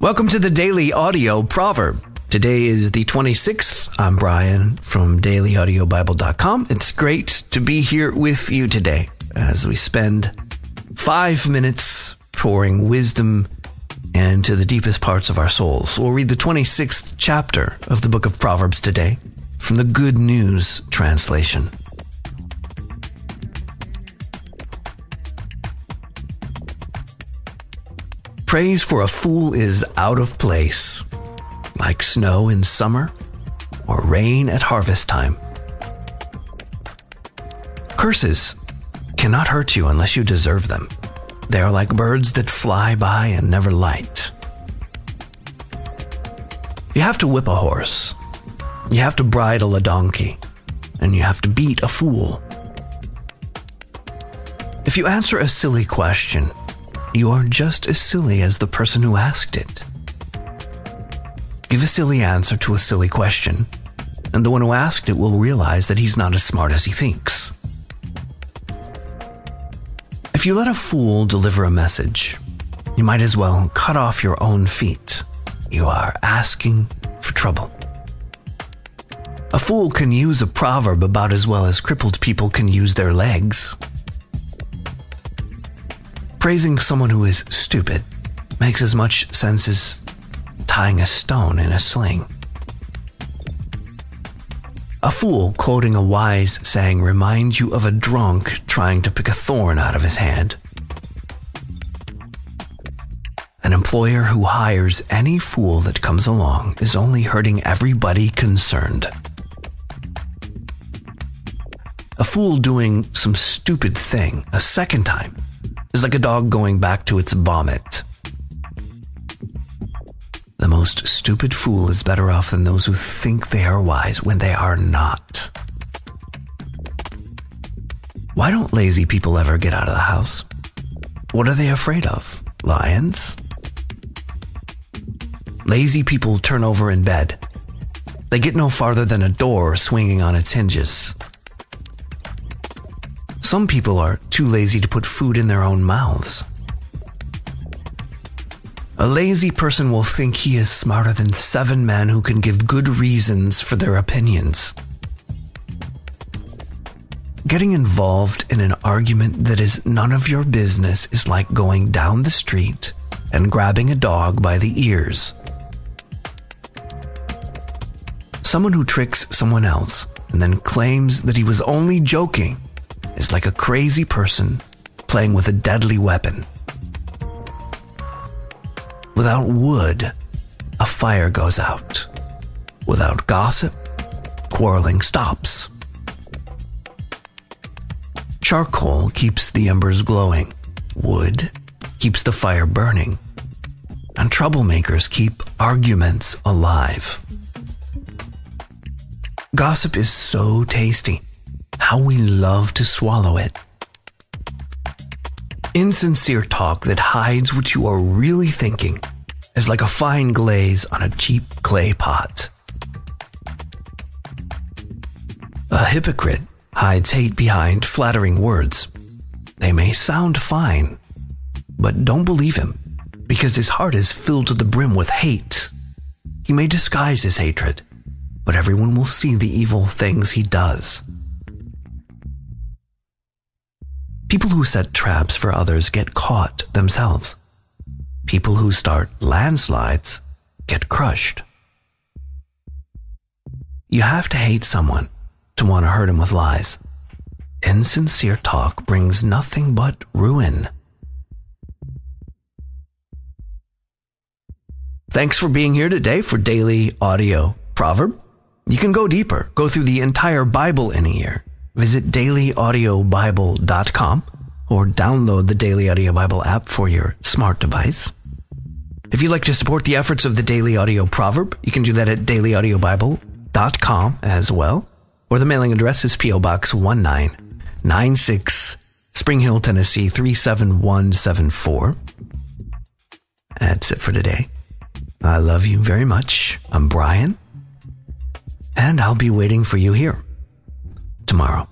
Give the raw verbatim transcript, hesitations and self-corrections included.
Welcome to the Daily Audio Proverb. Today is the twenty-sixth. I'm Brian from daily audio bible dot com. It's great to be here with you today as we spend five minutes pouring wisdom into the deepest parts of our souls. We'll read the twenty-sixth chapter of the Book of Proverbs today from the Good News Translation. Praise for a fool is out of place, like snow in summer or rain at harvest time. Curses cannot hurt you unless you deserve them. They are like birds that fly by and never light. You have to whip a horse, you have to bridle a donkey, and you have to beat a fool. If you answer a silly question, you are just as silly as the person who asked it. Give a silly answer to a silly question, and the one who asked it will realize that he's not as smart as he thinks. If you let a fool deliver a message, you might as well cut off your own feet. You are asking for trouble. A fool can use a proverb about as well as crippled people can use their legs. Praising someone who is stupid makes as much sense as tying a stone in a sling. A fool quoting a wise saying reminds you of a drunk trying to pick a thorn out of his hand. An employer who hires any fool that comes along is only hurting everybody concerned. A fool doing some stupid thing a second time is like a dog going back to its vomit. The most stupid fool is better off than those who think they are wise when they are not. Why don't lazy people ever get out of the house? What are they afraid of? Lions? Lazy people turn over in bed. They get no farther than a door swinging on its hinges. Some people are too lazy to put food in their own mouths. A lazy person will think he is smarter than seven men who can give good reasons for their opinions. Getting involved in an argument that is none of your business is like going down the street and grabbing a dog by the ears. Someone who tricks someone else and then claims that he was only joking is like a crazy person playing with a deadly weapon. Without wood, a fire goes out. Without gossip, quarreling stops. Charcoal keeps the embers glowing. Wood keeps the fire burning. And troublemakers keep arguments alive. Gossip is so tasty. How we love to swallow it. Insincere talk that hides what you are really thinking is like a fine glaze on a cheap clay pot. A hypocrite hides hate behind flattering words. They may sound fine, but don't believe him because his heart is filled to the brim with hate. He may disguise his hatred, but everyone will see the evil things he does. People who set traps for others get caught themselves. People who start landslides get crushed. You have to hate someone to want to hurt him with lies. Insincere talk brings nothing but ruin. Thanks for being here today for Daily Audio Proverb. You can go deeper, go through the entire Bible in a year. Visit daily audio bible dot com or download the Daily Audio Bible app for your smart device. If you'd like to support the efforts of the Daily Audio Proverb, you can do that at daily audio bible dot com as well. Or the mailing address is P O Box one nine nine six, Spring Hill, Tennessee three seven one seven four. That's it for today. I love you very much. I'm Brian, and I'll be waiting for you here tomorrow.